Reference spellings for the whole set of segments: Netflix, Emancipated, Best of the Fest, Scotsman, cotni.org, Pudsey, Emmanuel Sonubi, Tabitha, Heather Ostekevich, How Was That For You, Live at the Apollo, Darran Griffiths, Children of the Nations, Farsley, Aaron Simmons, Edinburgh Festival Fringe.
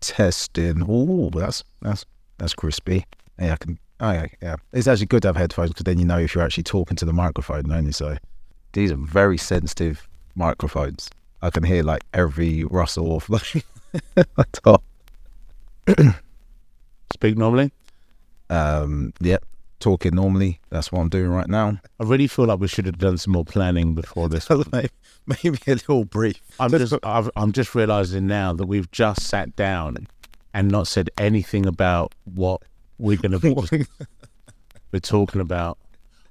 testing. Oh, that's crispy. Yeah, yeah. It's actually good to have headphones because then you know if you're actually talking to the microphone, don't you? So these are very sensitive microphones. I can hear like every rustle off the top. Speak normally. Yep. Talking normally. That's what I'm doing right now. I really feel like we should have done some more planning before this. Maybe a little brief. I'm just realizing now that we've just sat down and not said anything about what we're going to be talking about.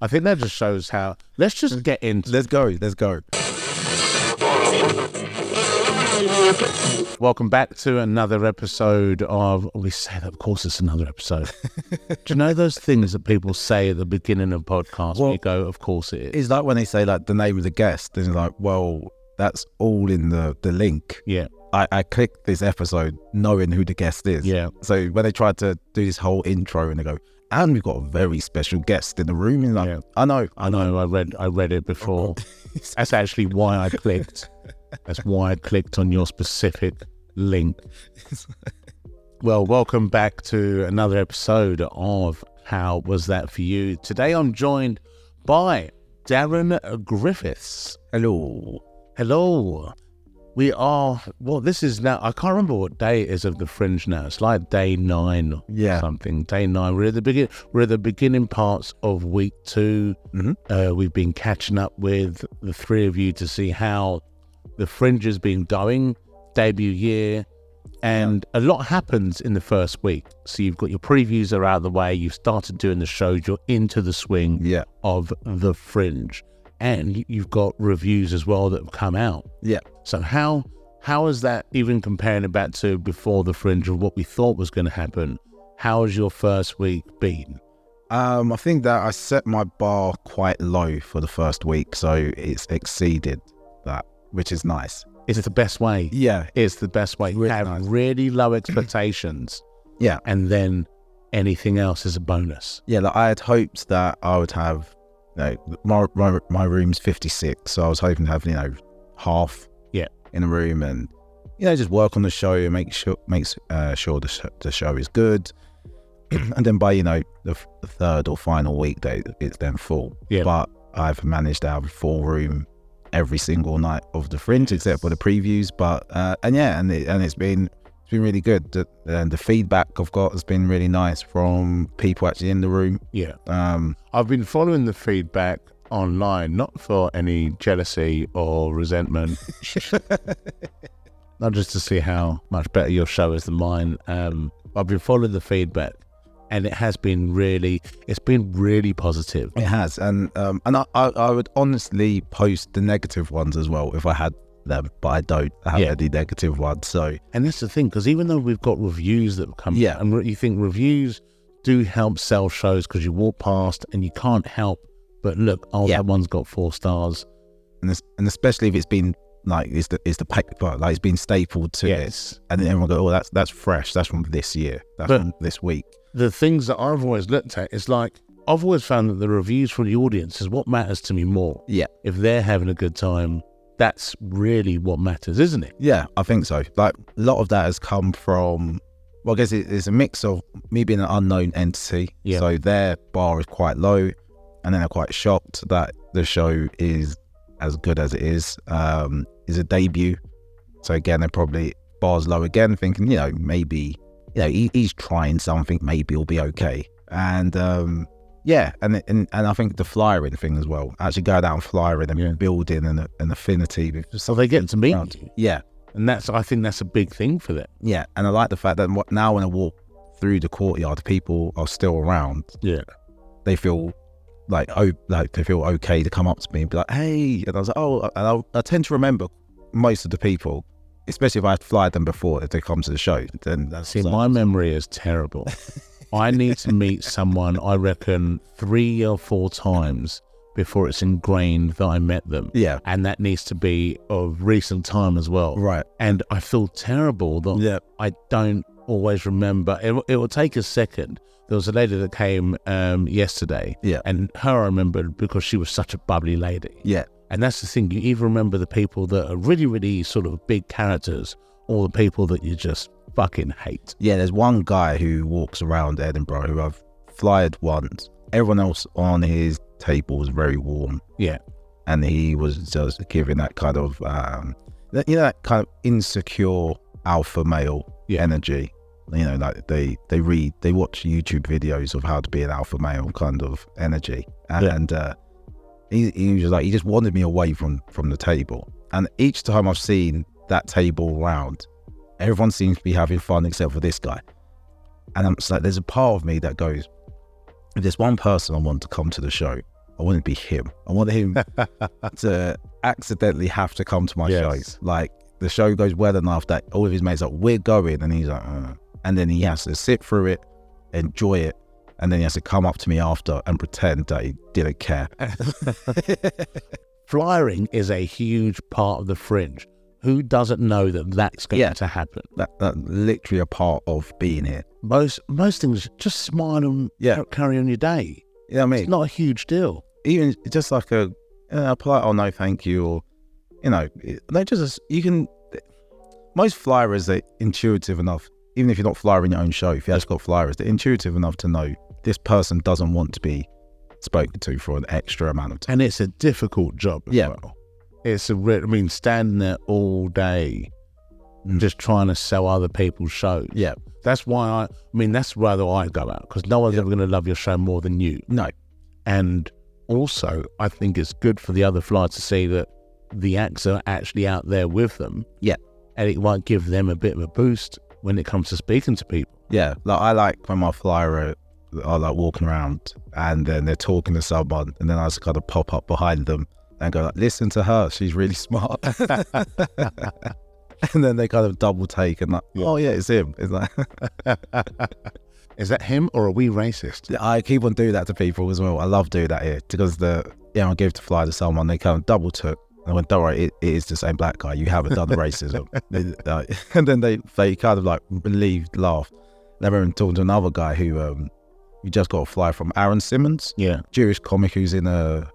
I think that just shows how. Let's just get into. Let's go. Welcome back to another episode of. We say that, of course, it's another episode. Do you know those things that people say at the beginning of podcasts? Well, you go, of course it is. It's like when they say like the name of the guest. Then it's like, well, that's all in the link. Yeah, I clicked this episode knowing who the guest is. Yeah. So when they tried to do this whole intro and they go, and we've got a very special guest in the room. And like, yeah. I know. I read it before. That's actually why I clicked. That's why I clicked on your specific link. Well, welcome back to another episode of How Was That For You. Today I'm joined by Darran Griffiths. Hello. We are, well, this is now, I can't remember what day it is of the Fringe now. It's like day 9 or something. Day 9. We're at the beginning parts of week 2. Mm-hmm. We've been catching up with the three of you to see how the Fringe has been going, debut year, and a lot happens in the first week. So you've got your previews are out of the way, you've started doing the shows, you're into the swing of the Fringe. And you've got reviews as well that have come out. Yeah. So how is that, even comparing it back to before the Fringe of what we thought was going to happen? How has your first week been? I think that I set my bar quite low for the first week, so it's exceeded that, which is nice. It's the best way. Yeah. It's the best way. Really have nice. Really low expectations. Yeah. And then anything else is a bonus. Yeah, like I had hoped that I would have, you know, my room's 56, so I was hoping to have, you know, half in the room and, you know, just work on the show and make sure the show is good. And then by, you know, the third or final weekday, it's then full. Yeah. But I've managed to have a full room every single night of the Fringe except for the previews, but it's been really good. And the feedback I've got has been really nice from people actually in the room. Yeah. I've been following the feedback online, not for any jealousy or resentment, not just to see how much better your show is than mine. I've been following the feedback, and it has been really, it's been really positive. It has, and I would honestly post the negative ones as well if I had them, but I don't have any negative ones. So, and that's the thing, because even though we've got reviews that have come, and you think reviews do help sell shows because you walk past and you can't help but look, that one's got 4 stars, and especially if it's been like it's the paper, like it's been stapled to it, and then everyone go, oh, that's fresh, that's from this year, from this week. The things that I've always looked at is like, I've always found that the reviews from the audience is what matters to me more. Yeah. If they're having a good time, that's really what matters, isn't it? Yeah, I think so. Like, a lot of that has come from, well, I guess it's a mix of me being an unknown entity. Yeah. So their bar is quite low, and then they're quite shocked that the show is as good as it is. It's a debut. So again, they're probably bar's low again, thinking, you know, maybe, you know, he's trying something, maybe it'll be okay. And and I think the flyering thing as well, actually going out and flyering and building an affinity. So they get to meet you. Yeah. And I think that's a big thing for them. Yeah. And I like the fact that now when I walk through the courtyard, people are still around. Yeah. They feel like they feel okay to come up to me and be like, hey. And I was like, oh, and I tend to remember most of the people, especially if I fly them before, if they come to the show. Then that's my memory is terrible. I need to meet someone, I reckon, 3 or 4 times before it's ingrained that I met them. Yeah. And that needs to be of recent time as well. Right. And I feel terrible that I don't always remember. It will take a second. There was a lady that came yesterday. Yeah. And her I remembered because she was such a bubbly lady. Yeah. And that's the thing. You either remember the people that are really, really sort of big characters or the people that you just fucking hate. Yeah, there's one guy who walks around Edinburgh who I've flyed once. Everyone else on his table was very warm. Yeah. And he was just giving that kind of, that kind of insecure alpha male energy. You know, like they watch YouTube videos of how to be an alpha male kind of energy. And he was like, he just wanted me away from the table. And each time I've seen that table round, everyone seems to be having fun except for this guy. And I'm just like, there's a part of me that goes, if there's one person I want to come to the show, I want it to be him. I want him to accidentally have to come to my shows. Like, the show goes well enough that all of his mates are like, we're going. And he's like, and then he has to sit through it, enjoy it. And then he has to come up to me after and pretend that he didn't care. Flyering is a huge part of the Fringe. Who doesn't know that that's going to happen? That's literally a part of being here. Most things, just smile and carry on your day. You know what I mean? It's not a huge deal. Even just like a polite, oh no, thank you, or, you know, they just, you can, most flyers are intuitive enough, even if you're not flyering your own show, if you have got flyers, they're intuitive enough to know this person doesn't want to be spoken to for an extra amount of time. And it's a difficult job as well. It's standing there all day, just trying to sell other people's shows. Yeah. That's why that's rather I go out, because no one's ever going to love your show more than you. No. And also, I think it's good for the other flyers to see that the acts are actually out there with them. Yeah. And it might give them a bit of a boost when it comes to speaking to people. Yeah. Like, I like when my flyer are like walking around and then they're talking to someone and then I just kind of pop up behind them and go like, listen to her, she's really smart. And then they kind of double take and like, oh yeah, it's him. It's like, is that him or are we racist? I keep on doing that to people as well. I love doing that here because I give the flyer to someone, they kind of double took. And I went, don't worry, it is the same black guy. You haven't done the racism. And then they kind of like relieved, laughed. And I remember talking to another guy who just got a flyer from Aaron Simmons. Yeah. Jewish comic who's in a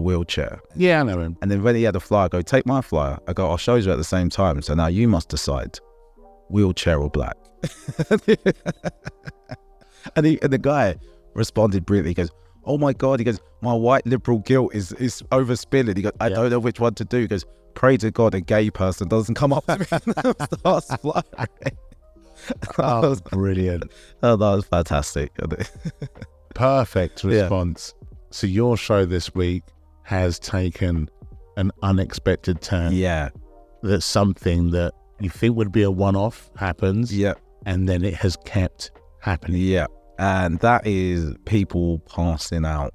wheelchair. Yeah, I know him. And then when he had a flyer, I go, take my flyer. I go, I'll show you at the same time. So now you must decide, wheelchair or black. And the guy responded brilliantly. He goes, oh my God. He goes, my white liberal guilt is overspilling. He goes, I don't know which one to do. He goes, pray to God a gay person doesn't come up to me and starts flying. Oh, that was brilliant. Oh, that was fantastic. Perfect response. Yeah. So your show this week has taken an unexpected turn. Yeah. That's something that you think would be a one-off happens. Yeah. And then it has kept happening. Yeah. And that is people passing out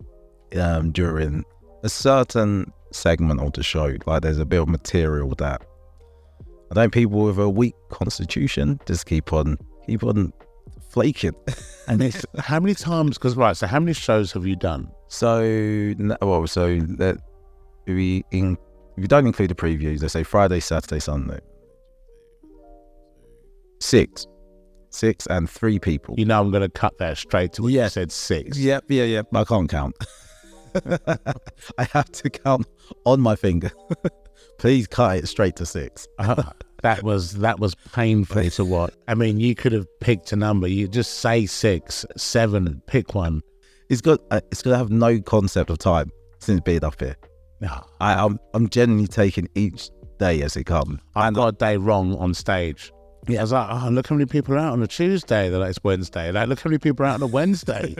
during a certain segment of the show. Like, there's a bit of material that I think people with a weak constitution just keep on flaking. And it's how many times? Because so how many shows have you done? If you don't include the previews, they say Friday, Saturday, Sunday. Six and three people. You know, I'm going to cut that straight to what you said, six. Yeah. I can't count. I have to count on my finger. Please cut it straight to six. That was painful to watch. I mean, you could have picked a number. You just say 6, 7, pick one. It's got to have no concept of time since being up here. No. I'm genuinely taking each day as it comes. I got a day wrong on stage. Yeah. I was like, oh, look how many people are out on a Tuesday. They're like, it's Wednesday. Like, look how many people are out on a Wednesday.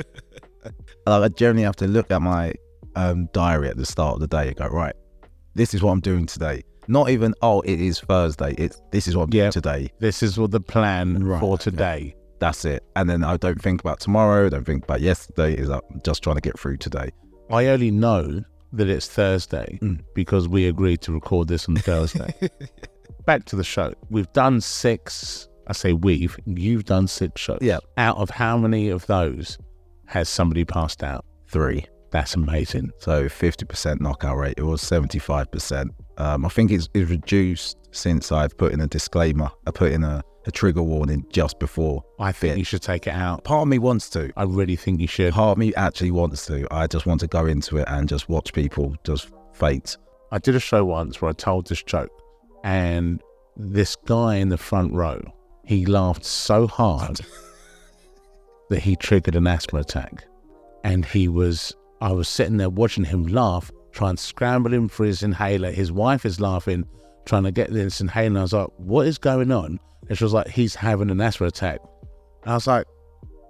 I generally have to look at my diary at the start of the day and go, right, this is what I'm doing today. Not even, oh, it is Thursday. This is what I'm doing today. This is what the plan for today. Yeah. That's it. And then I don't think about tomorrow. I don't think about yesterday. It's like, I'm just trying to get through today. I only know that it's Thursday because we agreed to record this on Thursday. Back to the show. We've done 6. I say you've done 6 shows. Yeah. Out of how many of those has somebody passed out? 3. That's amazing. So 50% knockout rate. It was 75%. I think it's reduced since I've put in a disclaimer. I put in a trigger warning just before. I think you should take it out. Part of me wants to. I really think you should. Part of me actually wants to. I just want to go into it and just watch people just faint. I did a show once where I told this joke. And this guy in the front row, He laughed so hard that he triggered an asthma attack. And I was sitting there watching him laugh, trying to scramble him for his inhaler. His wife is laughing, trying to get this inhaler. And I was like, what is going on? And she was like, he's having an asthma attack. And I was like,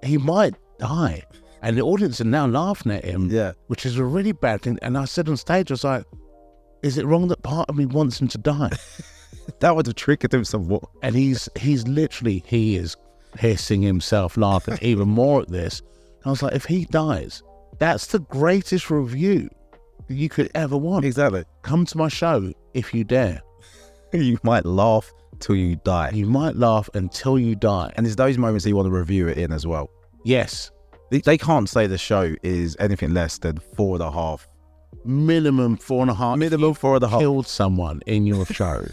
he might die. And the audience are now laughing at him, which is a really bad thing. And I said on stage, I was like, is it wrong that part of me wants him to die? That would have triggered him somewhat. And he is piercing himself laughing even more at this. And I was like, if he dies, that's the greatest review you could ever want. Exactly. Come to my show if you dare. You might laugh till you die. You might laugh until you die. And there's those moments that you want to review it in as well. Yes. They can't say the show is anything less than 4.5. Minimum 4.5. Minimum 4.5. Killed someone in your show.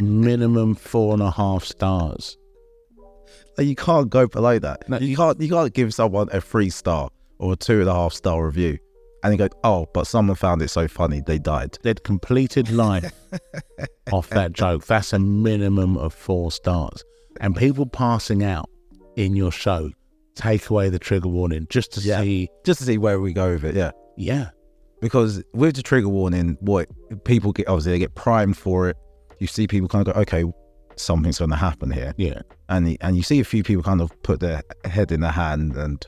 Minimum 4.5 stars. Like, you can't go below that. No, you can't give someone a 3-star or a 2.5-star review and then go, oh, but someone found it so funny they died. They'd completed life off that joke. That's a minimum of 4 stars. And people passing out in your show, take away the trigger warning just to see where we go with it. Yeah. Because with the trigger warning, what people get, obviously they get primed for it. You see people kind of go, okay, something's going to happen here. Yeah. And you see a few people kind of put their head in their hand and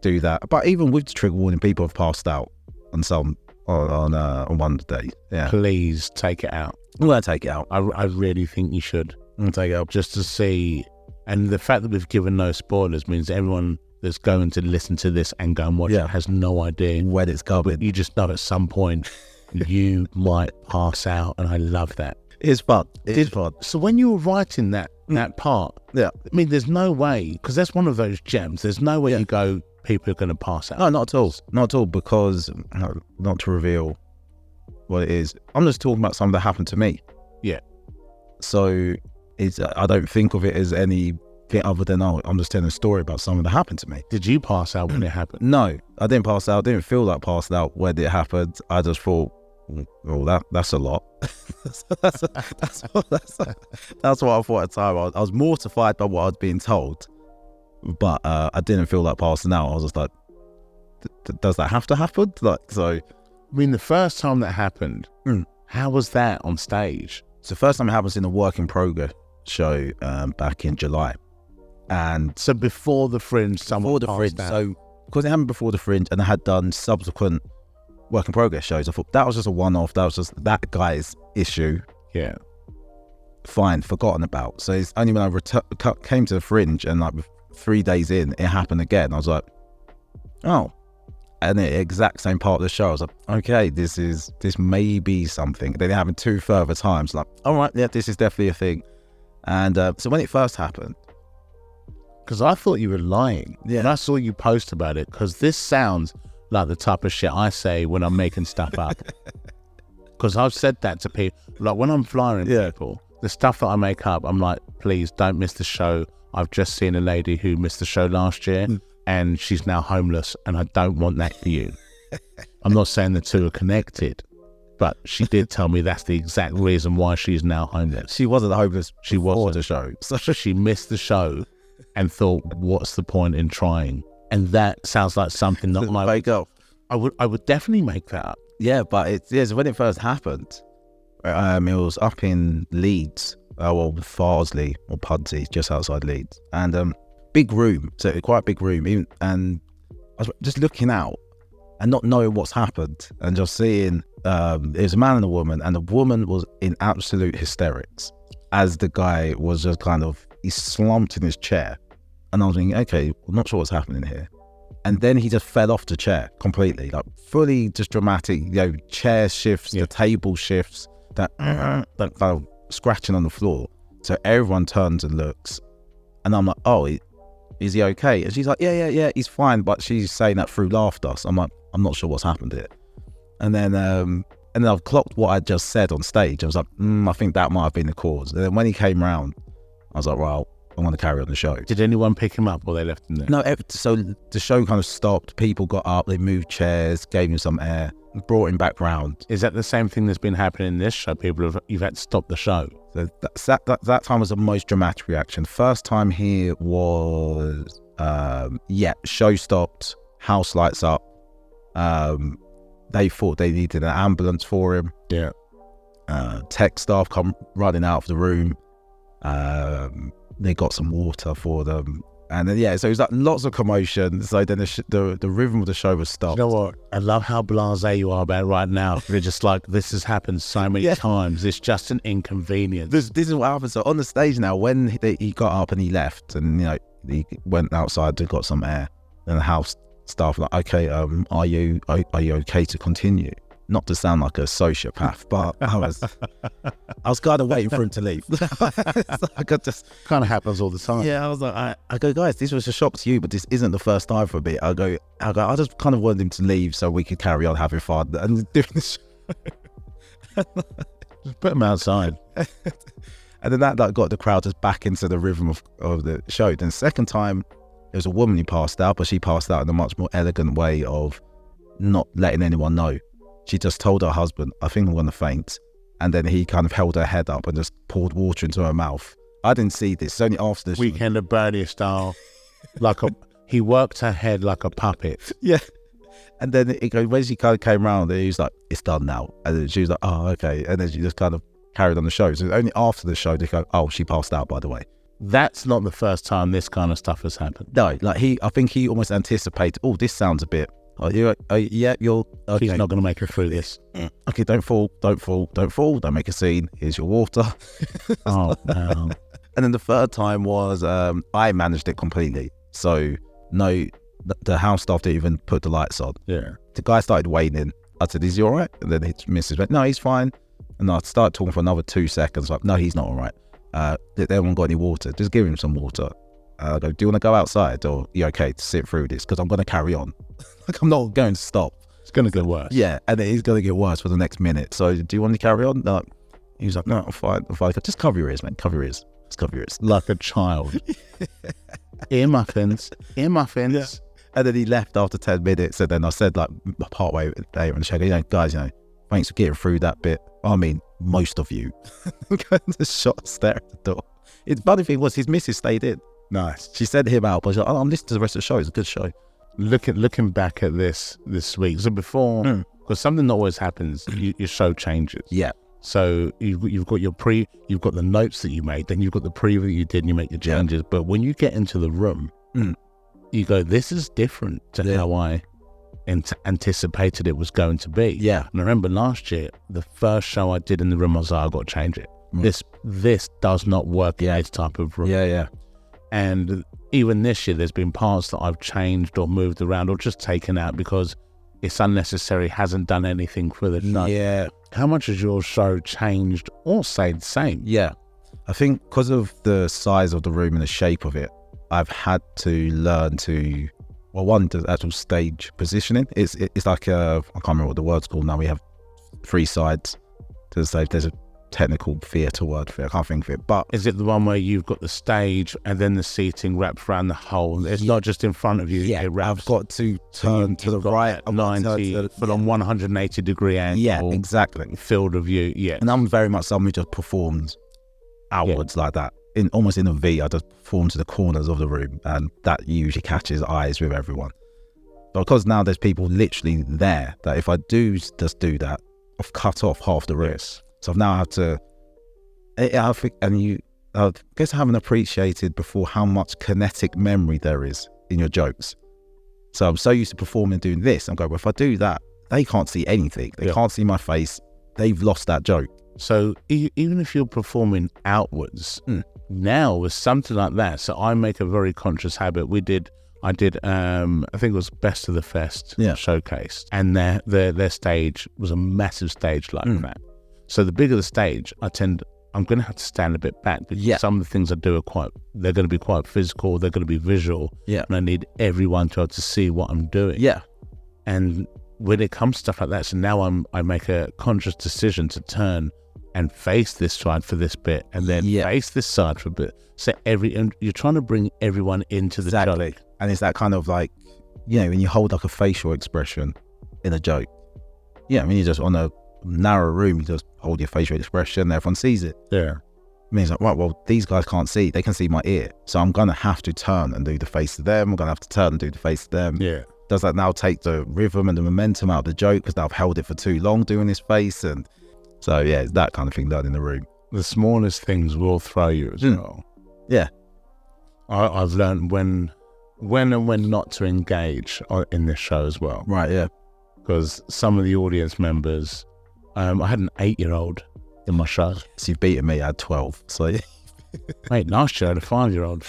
do that. But even with the trigger warning, people have passed out on one day. Yeah. Please take it out. I'm going to take it out. I really think you should. I'm going to take it out. Just to see. And the fact that we've given no spoilers means everyone that's going to listen to this and go and watch it has no idea where it's going. You just know at some point you might pass out, and I love that. It's fun. So when you were writing that part, I mean, there's no way, because that's one of those gems. There's no way you go, people are going to pass out. No, not at all. Not at all, because not to reveal what it is. I'm just talking about something that happened to me. Yeah. So I don't think of it as anything other than, I'm just telling a story about something that happened to me. Did you pass out when it happened? No, I didn't pass out. I didn't feel like passing out when it happened. I just thought, well, that's a lot. That's what I thought at the time. I was mortified by what I was being told, but I didn't feel like passing out. I was just like, does that have to happen? Like, so. I mean, the first time that happened, how was that on stage? So first time it happens in the Work in Progress show back in July. And so before the Fringe, someone passed out. So because it happened before the Fringe, and I had done subsequent Work in Progress shows, I thought that was just a one-off. That was just that guy's issue. Yeah. Fine, forgotten about. So it's only when I came to the Fringe, and like 3 days in, it happened again. I was like, oh. And the exact same part of the show, I was like, okay, this may be something. Then it happened 2 further times. Like, all right, yeah, this is definitely a thing. And so when it first happened, because I thought you were lying, and I saw you post about it, because this sounds like the type of shit I say when I'm making stuff up. Because I've said that to people, like when I'm flying people, the stuff that I make up, I'm like, please don't miss the show. I've just seen a lady who missed the show last year. And she's now homeless, and I don't want that for you. I'm not saying the two are connected, but she did tell me that's the exact reason why she's now homeless. She wasn't homeless. She wasn't the show. So she missed the show and thought, what's the point in trying? And that sounds like something that I would definitely make that up. Yeah, but so when it first happened, it was up in Leeds, Farsley or Pudsey, just outside Leeds. And big room, so quite a big room, and I was just looking out and not knowing what's happened, and just seeing it was a man and a woman, and the woman was in absolute hysterics as the guy was just kind of, he slumped in his chair, and I was thinking, okay, I'm not sure what's happening here. And then he just fell off the chair completely, like fully just dramatic, you know, chair shifts, the table shifts, that kind of scratching on the floor. So everyone turns and looks, and I'm like, oh, is he okay? And she's like, yeah, he's fine. But she's saying that through laughter. So I'm like, I'm not sure what's happened here. And then I've clocked what I just said on stage. I was like, I think that might have been the cause. And then when he came round, I was like, well, I want to carry on the show. Did anyone pick him up or they left him there? No, so the show kind of stopped. People got up, they moved chairs, gave him some air, brought him back round. Is that the same thing that's been happening in this show? People have, you've had to stop the show. So that time was the most dramatic reaction. First time here was, show stopped, house lights up. They thought they needed an ambulance for him. Yeah. Tech staff come running out of the room. They got some water for them. And then, so it was like lots of commotion. So then the rhythm of the show was stopped. You know what? I love how blasé you are about right now. You're just like, this has happened so many times. It's just an inconvenience. This is what happens. So on the stage now, when he got up and he left and, he went outside to got some air, and the house staff were like, okay, are you okay to continue? Not to sound like a sociopath, but I was kind of waiting for him to leave. Just kind of happens all the time. Yeah, I was like, I go, guys, this was a shock to you, but this isn't the first time for me. I go, I just kind of wanted him to leave so we could carry on having fun and doing this. Just put him outside. And then that got the crowd just back into the rhythm of the show. Then the second time, there was a woman who passed out, but she passed out in a much more elegant way of not letting anyone know. She just told her husband, I think I'm going to faint. And then he kind of held her head up and just poured water into her mouth. I didn't see this. It's only after this. Weekend of Bernie style. He worked her head like a puppet. Yeah. And then when she kind of came round, he was like, it's done now. And then she was like, oh, okay. And then she just kind of carried on the show. So only after the show, they go, oh, she passed out, by the way. That's not the first time this kind of stuff has happened. No, I think he almost anticipated, oh, this sounds a bit... You're okay. She's not going to make her through this. Okay, don't fall. Don't make a scene. Here's your water. Oh, no. And then the third time was, I managed it completely. So no, the house staff didn't even put the lights on. Yeah. The guy started wading. I said, is he all right? And then his missus went, no, he's fine. And I started talking for another 2 seconds. Like, no, he's not all right. They haven't got any water. Just give him some water. I go, do you want to go outside or you okay to sit through this? Because I'm going to carry on. I'm not going to stop. It's going to get worse. Yeah, and it is going to get worse for the next minute. So do you want to carry on? No. He was like, no, I'm fine. I go, just cover your ears, man. Cover your ears. Just cover your ears. Like a child. Ear muffins. Yeah. And then he left after 10 minutes. And then I said, partway later in the show, guys, thanks for getting through that bit. I mean, most of you. Just shot stare at the door. The funny thing was his missus stayed in. Nice. She sent him out, but she's like, I'm listening to the rest of the show. It's a good show. Looking back at this week, so before, because something that always happens, your show changes. Yeah. So you've got you've got the notes that you made, then you've got the preview that you did, and you make your changes. Yeah. But when you get into the room, you go, this is different to how I anticipated it was going to be. Yeah. And I remember last year, the first show I did in the room, I was like, I've got to change it. This does not work in this type of room. Yeah, yeah. And even this year, there's been parts that I've changed or moved around or just taken out because it's unnecessary, hasn't done anything for the show. Yeah. How much has your show changed or stayed the same? Yeah. I think because of the size of the room and the shape of it, I've had to learn to, the actual stage positioning. It's like I can't remember what the word's called now. We have 3 sides to the stage. There's a technical theatre word for it. I can't think of it, but is it the one where you've got the stage and then the seating wraps around the whole? It's not just in front of you. Yeah, I've got to turn to the right 90, but on 180 degree angle. Yeah, exactly. Field of view. Yeah, and I'm very much someone who just performs outwards like that. Almost in a V, I just perform to the corners of the room, and that usually catches eyes with everyone. But because now there's people literally there, that if I do just do that, I've cut off half the room. Yes. So I've now had to, I guess I haven't appreciated before how much kinetic memory there is in your jokes. So I'm so used to performing and doing this. I'm going, well, if I do that, they can't see anything. They can't see my face. They've lost that joke. So even if you're performing outwards, now with something like that, so I make a very conscious habit. I did, I think it was Best of the Fest showcase. And their stage was a massive stage like that. So the bigger the stage, I'm going to have to stand a bit back because some of the things I do they're going to be quite physical, they're going to be visual, and I need everyone to be able to see what I'm doing. Yeah. And when it comes to stuff like that, so now I make a conscious decision to turn and face this side for this bit, and then face this side for a bit. So and you're trying to bring everyone into the joke. And it's that kind of like, you know, when you hold like a facial expression in a joke. Yeah, I mean, you just on a narrow room, you just hold your facial expression, everyone sees it. Yeah. I mean, it's like, right, well, these guys can't see, they can see my ear. So I'm going to have to turn and do the face to them. I'm going to have to turn and do the face to them. Yeah. Does that now take the rhythm and the momentum out of the joke because I've held it for too long doing this face? And so, yeah, it's that kind of thing done in the room. The smallest things will throw you as well. Yeah. I've learned when and when not to engage in this show as well. Right, yeah. Because some of the audience members, I had an 8-year-old in my show. So you've beaten me, I had 12. So, mate, last year I had a 5-year-old.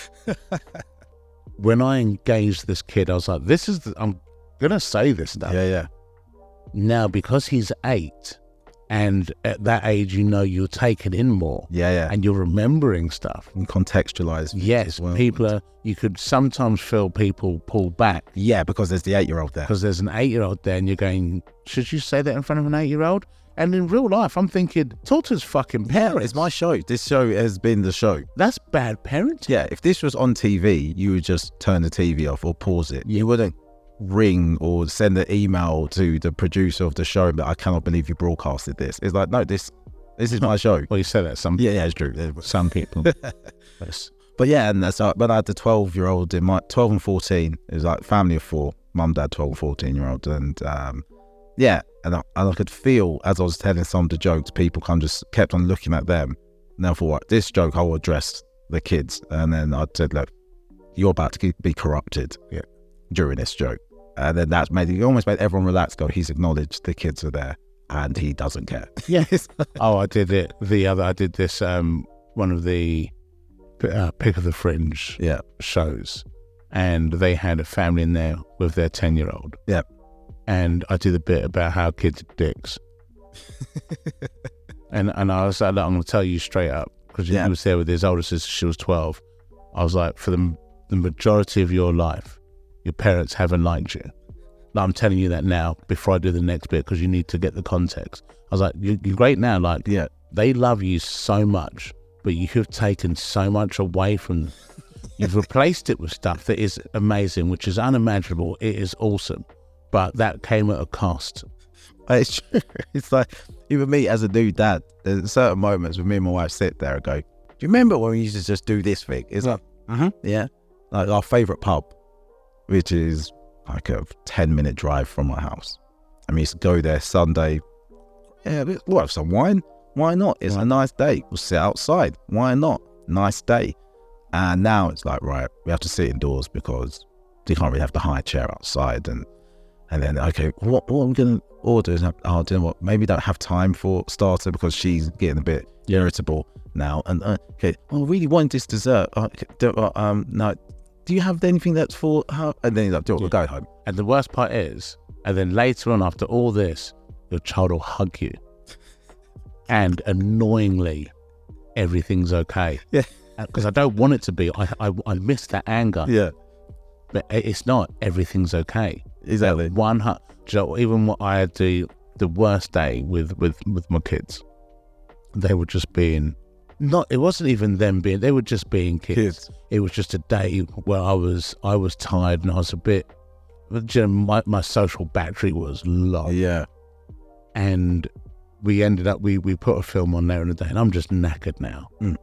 When I engaged this kid, I was like, this is, I'm going to say this stuff. Yeah, yeah. Now, because he's 8, and at that age, you know, you're taking in more. Yeah, yeah. And you're remembering stuff. And contextualizing. Yes, people are, you could sometimes feel people pull back. Yeah, because there's the 8-year-old there. Because there's an 8-year-old there, and you're going, should you say that in front of an 8-year-old? And in real life, I'm thinking, talk to his fucking parents. Yeah, it's my show. This show has been the show. That's bad parenting. Yeah, if this was on TV, you would just turn the TV off or pause it. You wouldn't ring or send an email to the producer of the show that I cannot believe you broadcasted this. It's like, no, this is my show. Well, you said that. Some people. Yeah, it's true. Some people. Yes. But yeah, and that's like, when I had the 12-year-old in my 12 and 14, it was like family of 4, mum, dad, 12 and 14-year-old. And yeah, and I could feel as I was telling some of the jokes, people kind of just kept on looking at them. And I thought, right, this joke, I'll address the kids. And then I said, look, you're about to be corrupted during this joke. And then that's made it almost made everyone relax, go, he's acknowledged the kids are there and he doesn't care. Yes. Oh, I did it. I did this, one of the Pick of the Fringe shows. And they had a family in there with their 10-year-old. Yeah. And I did a bit about how kids are dicks. and I was like, look, I'm going to tell you straight up, because he was there with his older sister, she was 12. I was like, for the majority of your life, your parents haven't liked you. Like, I'm telling you that now before I do the next bit, because you need to get the context. I was like, you're great now. Like, they love you so much, but you have taken so much away from them. You've replaced it with stuff that is amazing, which is unimaginable. It is awesome. But that came at a cost. It's true. It's like, even me as a new dad, there's certain moments where me and my wife sit there and go, do you remember when we used to just do this thing? It's like, yeah. Like our favourite pub, which is like a 10-minute drive from my house. I mean, we used to go there Sunday. Yeah, we'll have some wine. Why not? It's a nice day. We'll sit outside. Why not? Nice day. And now it's like, right, we have to sit indoors because you can't really have the high chair outside. And then, okay, what I'm going to order is, oh, do you know what? Maybe don't have time for starter because she's getting a bit irritable now. And, okay, I really want this dessert. Okay, no, do you have anything that's for her? And then he's like, do it, we'll go home. And the worst part is, and then later on after all this, your child will hug you. And annoyingly, everything's okay. Yeah. Because I don't want it to be. I miss that anger. Yeah. But it's not. Everything's okay. Exactly. Even what I had the worst day with my kids, they were just being it wasn't even them being. They were just being kids. It was just a day where I was tired and I was a bit. You know, my social battery was low. Yeah. And we ended up we put a film on there in a day, and I'm just knackered now. Mm.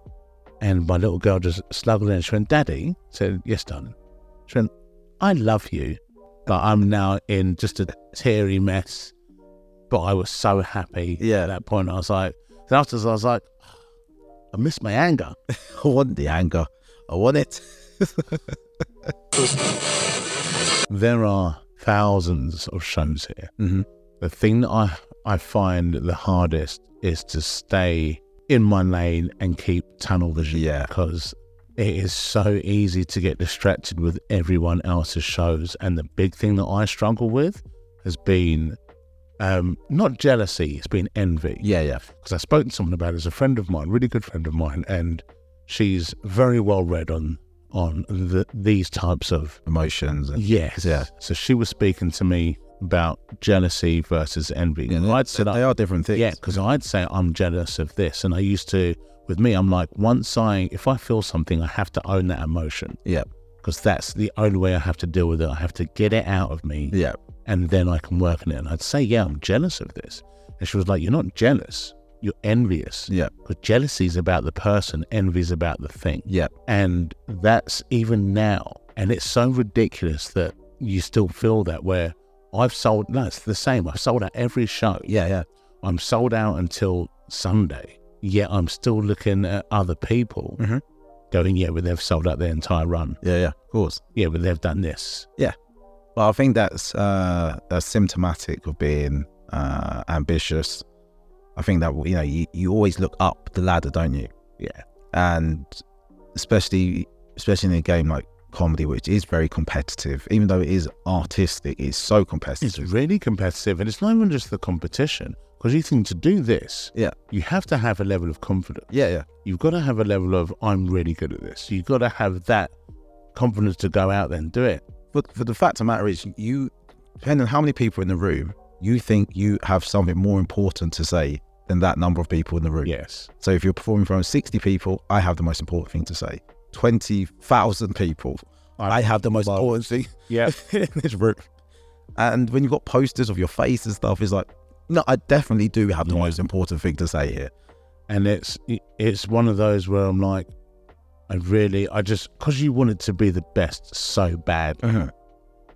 And my little girl just snuggled in. She went, "Daddy," said, "Yes, darling." She went, "I love you." But I'm now in just a teary mess. But I was so happy at that point. I was like, afterwards I was like, I miss my anger. I want the anger. I want it. There are thousands of shows here. Mm-hmm. The thing that I find the hardest is to stay in my lane and keep tunnel vision. Yeah. Because it is so easy to get distracted with everyone else's shows. And the big thing that I struggle with has been not jealousy, it's been envy. Yeah, yeah. Because I spoke to someone about it, as a friend of mine, really good friend of mine, and she's very well read on these types of emotions. Yes. Yeah. So she was speaking to me about jealousy versus envy. Yeah, I'd say they are different things. Yeah, because I'd say I'm jealous of this, and I used to. With me, I'm like, if I feel something, I have to own that emotion. Yeah, because that's the only way I have to deal with it. I have to get it out of me. Yeah, and then I can work on it. And I'd say, yeah, I'm jealous of this. And she was like, you're not jealous. You're envious. Yeah. But jealousy is about the person, envy is about the thing. Yeah. And that's even now. And it's so ridiculous that you still feel that where it's the same. I've sold out every show. Yeah, yeah. I'm sold out until Sunday, yet I'm still looking at other people mm-hmm. going, yeah, but they've sold out their entire run. Yeah, yeah, of course. Yeah, but they've done this. Yeah. Well, I think that's symptomatic of being ambitious. I think that, you always look up the ladder, don't you? Yeah. And especially in a game like comedy, which is very competitive, even though it is artistic, it's so competitive. It's really competitive. And it's not even just the competition, because you think to do this, yeah, you have to have a level of confidence. Yeah, yeah. You've got to have a level of, I'm really good at this. You've got to have that confidence to go out there and do it. But for the fact of the matter is, depending on how many people in the room, you think you have something more important to say than that number of people in the room. Yes. So if you're performing in front of 60 people, I have the most important thing to say. 20,000 people, I have the most important thing in this room. And when you've got posters of your face and stuff, it's like, no, I definitely do have the most important thing to say here. And it's one of those where I'm like, because you want it to be the best so bad. Uh-huh.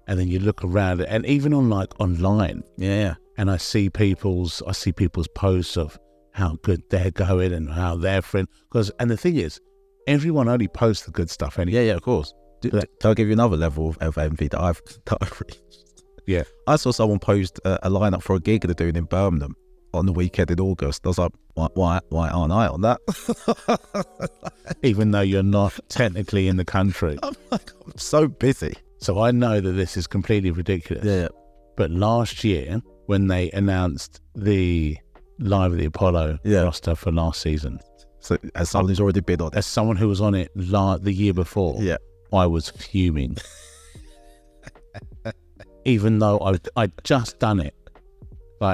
And then you look around it, and even on online, yeah. And I see people's posts of how good they're going and how they're friend. And the thing is, everyone only posts the good stuff anyway. Yeah, yeah, of course. I'll give you another level of envy that I've reached. Yeah, I saw someone post a lineup for a gig they're doing in Birmingham on the weekend in August. I was like, why aren't I on that? Even though you're not technically in the country, I'm so busy. So I know that this is completely ridiculous. Yeah. But last year, when they announced the Live at the Apollo roster for last season, so as someone who's already been on it, as someone who was on it the year before, yeah, I was fuming. Even though I'd just done it,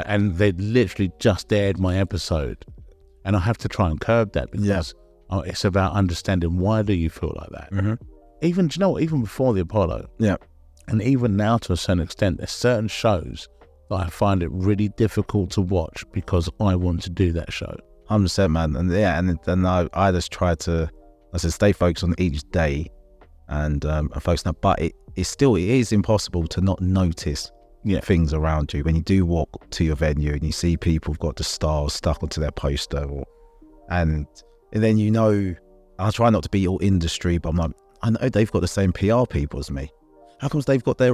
and they'd literally just aired my episode, and I have to try and curb that because it's about understanding why do you feel like that. Mm-hmm. Even, even before the Apollo, yeah, and even now to a certain extent, there's certain shows that I find it really difficult to watch because I want to do that show. 100%, man. And I just try to, stay focused on each day and focus on that. But it is impossible to not notice things around you. When you do walk to your venue and you see people have got the stars stuck onto their poster, and then I try not to be all industry, but I'm like, I know they've got the same PR people as me. How comes they've got their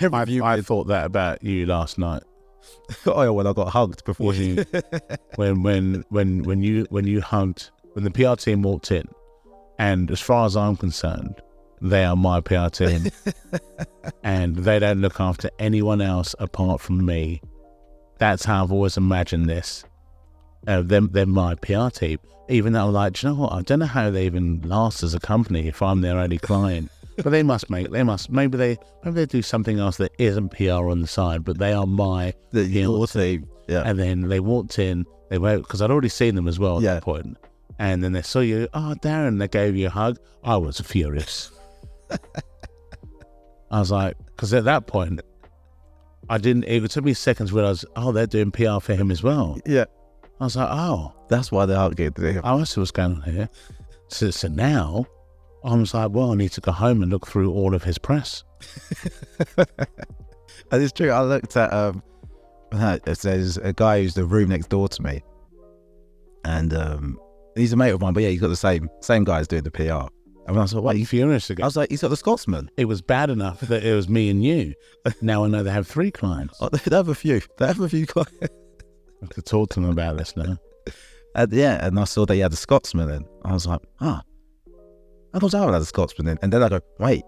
review? I thought that about you last night. Well, I got hugged before you. when you hugged, when the PR team walked in, and as far as I'm concerned, they are my PR team, and they don't look after anyone else apart from me. That's how I've always imagined this. They're my PR team. Even though, do you know what? I don't know how they even last as a company if I'm their only client. But maybe they do something else that isn't PR on the side. But they are my PR team. Yeah. And then they walked in. They were because I'd already seen them as well at that point. And then they saw you. Oh, Darran! They gave you a hug. I was furious. I was like, because at that point, it took me seconds to realize, they're doing PR for him as well. Yeah. I was like, that's why they're out here. I see what's going on here. So now, I was like, I need to go home and look through all of his press. And it's true. I looked at, there's a guy who's the room next door to me. And he's a mate of mine, but he's got the same guys doing the PR. And I was like, what? He's furious again. I was like, he's got the Scotsman. It was bad enough that it was me and you. Now I know they have 3 clients. Oh, they have a few. They have a few clients. I have to talk to them about this now. And I saw they had a Scotsman in. I was like, I thought I would have a Scotsman in. And then I go, wait,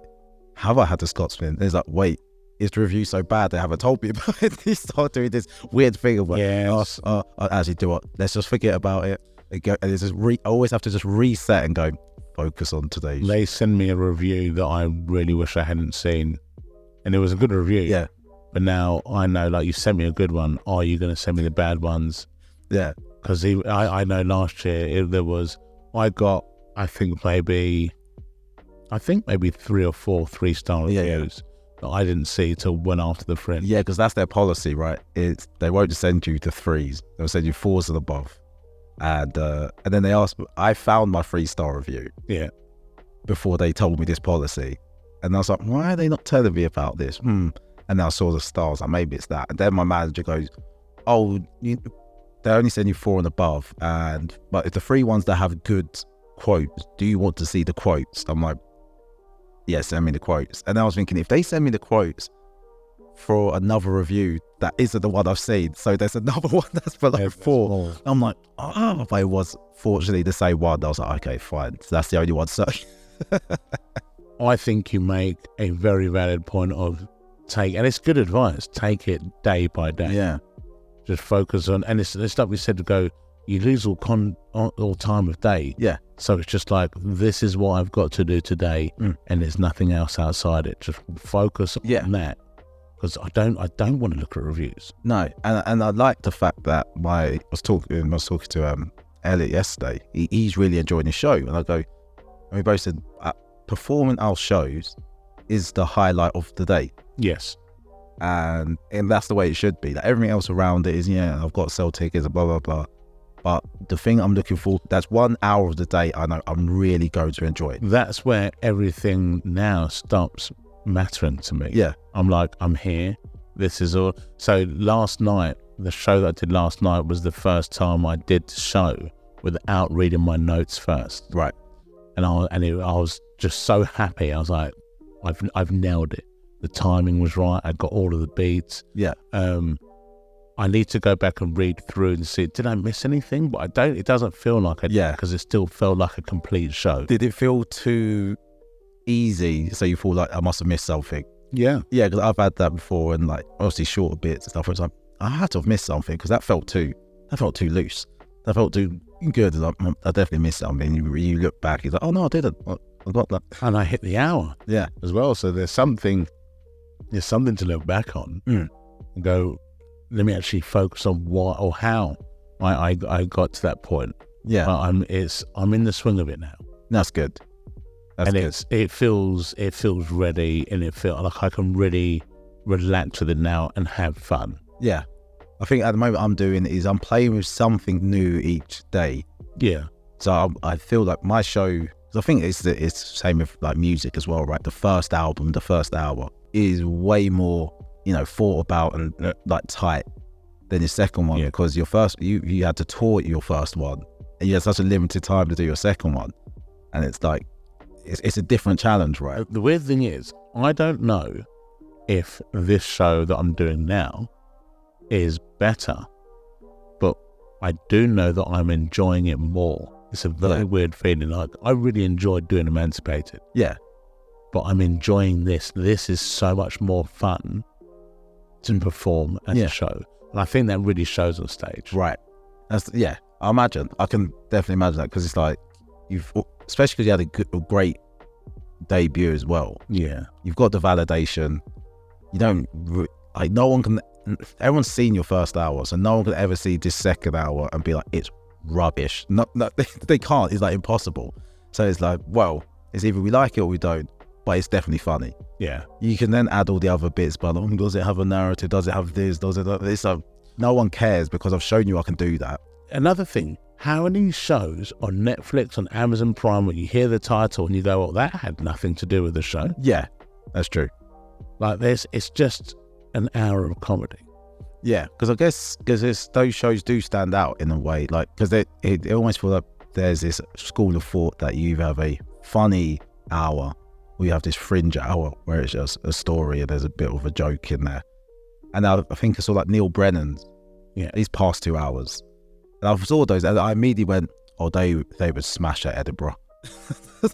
have I had a Scotsman in? And it's like, wait, is the review so bad they haven't told me about it? They start doing this weird thing of like, actually, do what? Let's just forget about it. I always have to just reset and go, focus on today. They send me a review that I really wish I hadn't seen. And it was a good review. Yeah. But now I know, like, you sent me a good one. Are you going to send me the bad ones? Yeah. Because I know last year I got maybe three or four 3-star reviews that I didn't see till one after the Fringe. Yeah, because that's their policy, right? It's, they won't send you the 3s. They'll send you 4s and above. And then they asked, I found my 3-star review. Yeah. Before they told me this policy. And I was like, why are they not telling me about this? And then I saw the stars, like, maybe it's that. And then my manager goes, oh, they only send you 4 and above. But it's the 3 ones that have good quotes. Do you want to see the quotes? I'm like, yeah, send me the quotes. And I was thinking, if they send me the quotes for another review that isn't the one I've seen, so there's another one that's below 4. I'm like, oh, but it was fortunately the same one. I was like, okay, fine. So that's the only one. So I think you make a very valid point of and it's good advice, take it day by day. Yeah. Just focus on, and it's like we said, to go, you lose all time of day. Yeah. So it's just like, this is what I've got to do today, and there's nothing else outside it. Just focus on that. Because I don't want to look at reviews. No, and I like the fact that I was talking to Elliot yesterday. He's really enjoying the show, and I go, and we both said, performing our shows is the highlight of the day. Yes. And that's the way it should be. Like, everything else around it is, I've got to sell tickets, blah blah blah. But the thing I'm looking for, that's 1 hour of the day I know I'm really going to enjoy it. That's where everything now stops mattering to me. Yeah. I'm like, I'm here. This is all. So last night, the show that I did last night was the first time I did the show without reading my notes first. Right. And I was just so happy. I was like, I've nailed it. The timing was right. I got all of the beats. Yeah. I need to go back and read through and see, did I miss anything? But I don't. It doesn't feel like I did, because it still felt like a complete show. Did it feel too easy? So you feel like I must have missed something? Yeah. Yeah, because I've had that before, and like, obviously shorter bits and stuff. It's like, I had to have missed something, because that felt too loose. That felt too good. Like, I definitely missed something. You look back, it's like, oh no, I didn't. I got that. And I hit the hour. Yeah. As well. So there's something to look back on and go, let me actually focus on what or how I got to that point. Yeah. I'm in the swing of it now. That's good. It feels ready, and it feels like I can really relax with it now and have fun. Yeah. I think at the moment I'm playing with something new each day. Yeah. So I feel like my show, cause I think it's the same with like music as well, right? The first album, the first hour is way more, thought about and like tight than your second one, because your first, you had to tour your first one, and you had such a limited time to do your second one, and it's like it's a different challenge, right? The weird thing is, I don't know if this show that I'm doing now is better, but I do know that I'm enjoying it more. It's a very weird feeling. Like, I really enjoyed doing Emancipated, but I'm enjoying this. This is so much more fun to perform as a show, and I think that really shows on stage. Right. That's I imagine. I can definitely imagine that, because it's like, especially because you had a great debut as well. Yeah. You've got the validation. You don't like, no one can. Everyone's seen your first hour, so no one can ever see this second hour and be like, it's rubbish. No, they can't. It's like impossible. So it's like, well, it's either we like it or we don't. But it's definitely funny. Yeah. You can then add all the other bits, but does it have a narrative? Does it have this? Does it have this? No one cares, because I've shown you I can do that. Another thing, how many shows on Netflix, on Amazon Prime, when you hear the title and you go, well, that had nothing to do with the show? Yeah, that's true. Like this, it's just an hour of comedy. Yeah, because I guess those shows do stand out in a way, like, because it almost feels like there's this school of thought that you have a funny hour. We have this fringe hour where it's just a story and there's a bit of a joke in there. And I think I saw like Neil Brennan's, these past 2 hours. And I saw those and I immediately went, oh, they would smash at Edinburgh.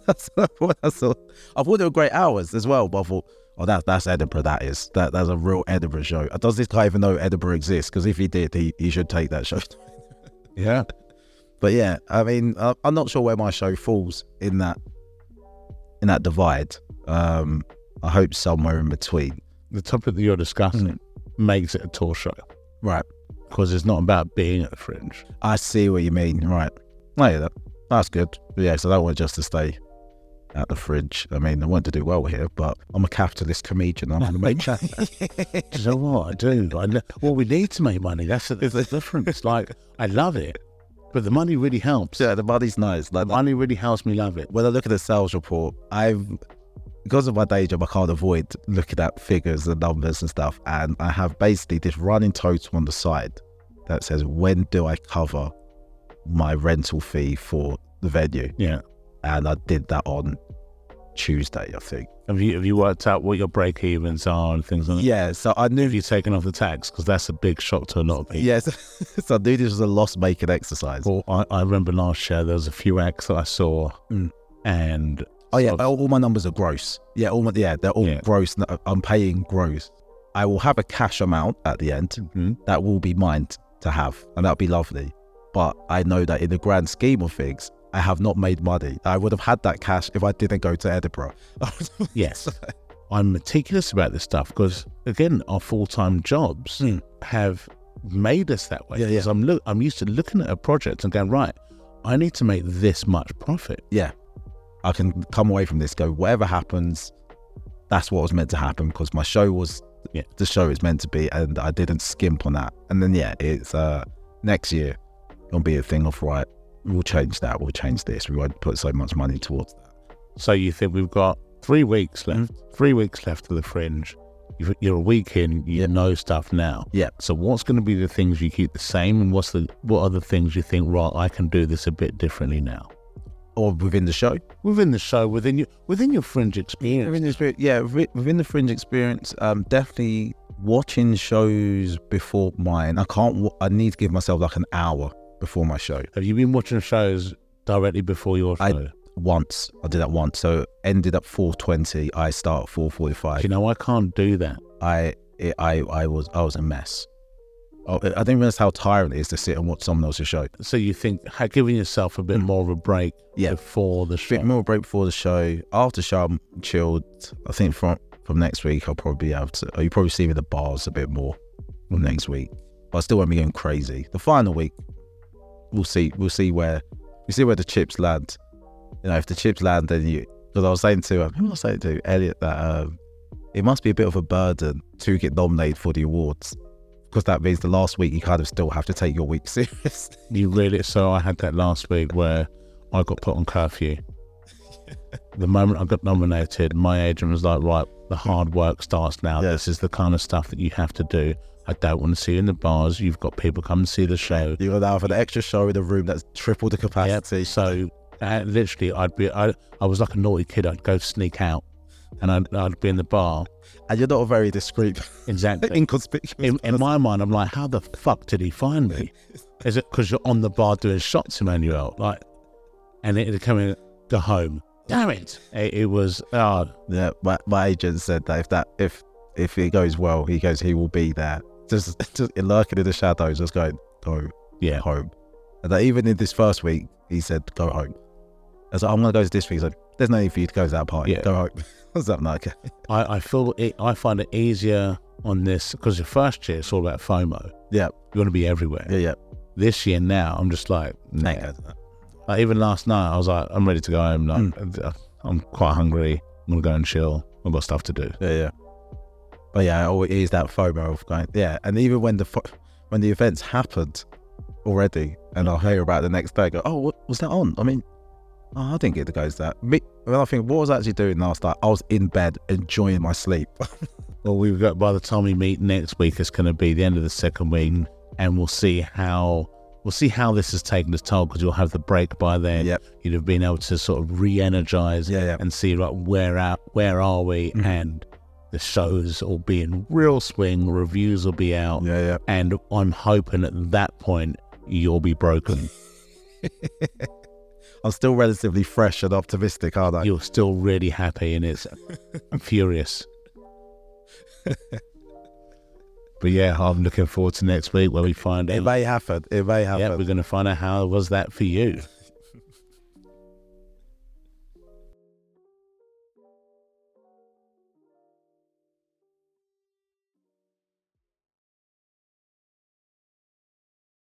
That's what I saw. I thought they were great hours as well, but I thought, oh, that's Edinburgh, that is. That's a real Edinburgh show. Does this guy even know Edinburgh exists? Because if he did, he should take that show. Yeah. But yeah, I mean, I'm not sure where my show falls in that. In that divide, I hope somewhere in between. The topic that you're discussing makes it a tour show. Right. Because it's not about being at the Fringe. I see what you mean. Right. No, that's good. Yeah, so I don't want just to stay at the Fringe. I mean, I want to do well here, but I'm a capitalist comedian. I'm going to make change. Do you know what I do? Well, we need to make money. That's the difference. Like, I love it, but the money really helps. Yeah, the money's nice. Like, the money really helps me love it. When I look at the sales report, because of my day job, I can't avoid looking at figures and numbers and stuff. And I have basically this running total on the side that says, when do I cover my rental fee for the venue? Yeah. And I did that on Tuesday, I think. Have you worked out what your break evens are and things like that? Yeah, so I knew you'd taken off the tax, because that's a big shock to a lot of people. Yes, so I knew this was a loss making exercise. Well, I remember last year there was a few acts that I saw, and oh yeah, all my numbers are gross. Yeah, they're all gross. I'm paying gross. I will have a cash amount at the end that will be mine to have, and that'll be lovely. But I know that in the grand scheme of things, I have not made money. I would have had that cash if I didn't go to Edinburgh. Yes. I'm meticulous about this stuff because, again, our full-time jobs have made us that way. Yeah, yeah. So I'm used to looking at a project and going, right, I need to make this much profit. Yeah. I can come away from this, go, whatever happens, that's what was meant to happen, because my show was the show is meant to be, and I didn't skimp on that. And then, yeah, it's next year, it'll be a thing of, right, we'll change that, we'll change this, we won't put so much money towards that. So you think we've got 3 weeks left, 3 weeks left to the Fringe. You're a week in, you know stuff now. Yeah. So what's going to be the things you keep the same, and what are the things you think, right, I can do this a bit differently now? Or within the show? Within the show, within your Fringe experience. Within the Fringe experience, definitely watching shows before mine. I need to give myself like an hour before my show. Have you been watching shows directly before your show? I did that once. So ended at 4:20. I start at 4:45. You know, I can't do that. I was a mess. I didn't realize how tiring it is to sit and watch someone else's show. So you think giving yourself a bit more of a break before the show? A bit more break before the show. After show, I'm chilled. I think from next week, I'll probably be able to. You probably see me at the bars a bit more from next week. But I still won't be going crazy. The final week, We'll see where the chips land. You know, if the chips land, then because I was saying to Elliot that it must be a bit of a burden to get nominated for the awards, because that means the last week you kind of still have to take your week seriously. You really? So I had that last week where I got put on curfew. The moment I got nominated, my agent was like, right, the hard work starts now. Yeah. This is the kind of stuff that you have to do. I don't want to see you in the bars. You've got people come and see the show. You're now for an extra show in a room that's triple the capacity. Yep. So literally, I was like a naughty kid. I'd go sneak out, and I'd be in the bar. And you're not very discreet. Exactly. Inconspicuous. In my mind, I'm like, how the fuck did he find me? Is it because you're on the bar doing shots, Emmanuel? Like, and it'd come in, go home. Damn it! It was hard. Yeah, my agent said that if it goes well, he will be there. Just lurking in the shadows, just going, go home. And that even in this first week, he said, go home. I was like, I'm going to go to this week. He's like, there's no need for you to go to that party. Yeah. Go home. I was like, okay. I find it easier on this, because your first year, it's all about FOMO. Yeah. You want to be everywhere. Yeah, yeah. This year now, I'm just like, nah. Like, even last night, I was like, I'm ready to go home. Like, I'm quite hungry. I'm going to go and chill. I've got stuff to do. Yeah, yeah. But yeah, it is that FOMO of going, yeah. And even when the events happened already, and I'll hear about it the next day, I go, oh, what was that on? I mean, I didn't get to go to that. I think, what was I actually doing last night? I was in bed enjoying my sleep. Well, by the time we meet next week, it's going to be the end of the second week, and we'll see how this has taken its toll, because you'll have the break by then. Yep. You'd have been able to sort of re-energize and see, like, where are we, and the shows will be in real swing, reviews will be out, and I'm hoping at that point you'll be broken. I'm still relatively fresh and optimistic, aren't I? You're still really happy, and I'm furious. But yeah, I'm looking forward to next week where we find out. It may happen. Yeah, we're going to find out how was that for you.